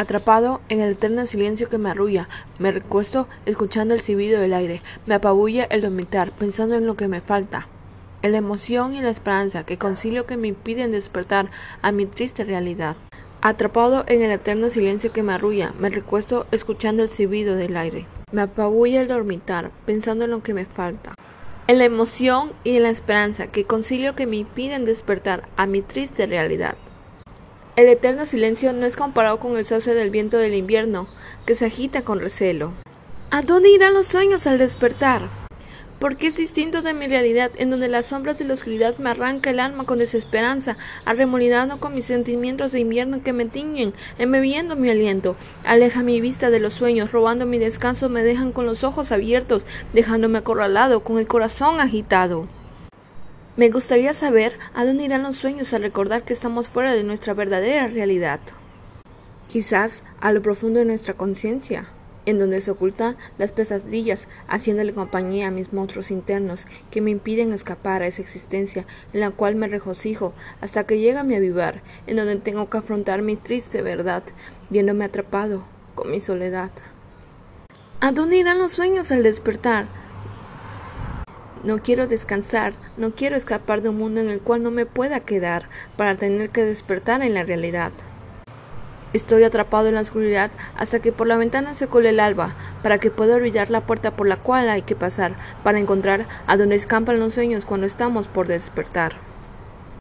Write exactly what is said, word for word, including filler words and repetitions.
Atrapado en el eterno silencio que me arrulla, me recuesto escuchando el silbido del aire, me apabulla el dormitar, pensando en lo que me falta, en la emoción y la esperanza que concilio que me impiden despertar a mi triste realidad. Atrapado en el eterno silencio que me arrulla, me recuesto escuchando el silbido del aire, me apabulla el dormitar, pensando en lo que me falta, en la emoción y en la esperanza que concilio que me impiden despertar a mi triste realidad. El eterno silencio no es comparado con el sauce del viento del invierno, que se agita con recelo. ¿A dónde irán los sueños al despertar? Porque es distinto de mi realidad, en donde las sombras de la oscuridad me arranca el alma con desesperanza, arremolinando con mis sentimientos de invierno que me tiñen, embebiendo mi aliento. Aleja mi vista de los sueños, robando mi descanso, me dejan con los ojos abiertos, dejándome acorralado, con el corazón agitado. Me gustaría saber a dónde irán los sueños al recordar que estamos fuera de nuestra verdadera realidad. Quizás a lo profundo de nuestra conciencia, en donde se ocultan las pesadillas, haciéndole compañía a mis monstruos internos que me impiden escapar a esa existencia en la cual me regocijo hasta que llega mi avivar, en donde tengo que afrontar mi triste verdad, viéndome atrapado con mi soledad. ¿A dónde irán los sueños al despertar? No quiero descansar, no quiero escapar de un mundo en el cual no me pueda quedar para tener que despertar en la realidad. Estoy atrapado en la oscuridad hasta que por la ventana se cuele el alba, para que pueda olvidar la puerta por la cual hay que pasar, para encontrar a donde escampan los sueños cuando estamos por despertar.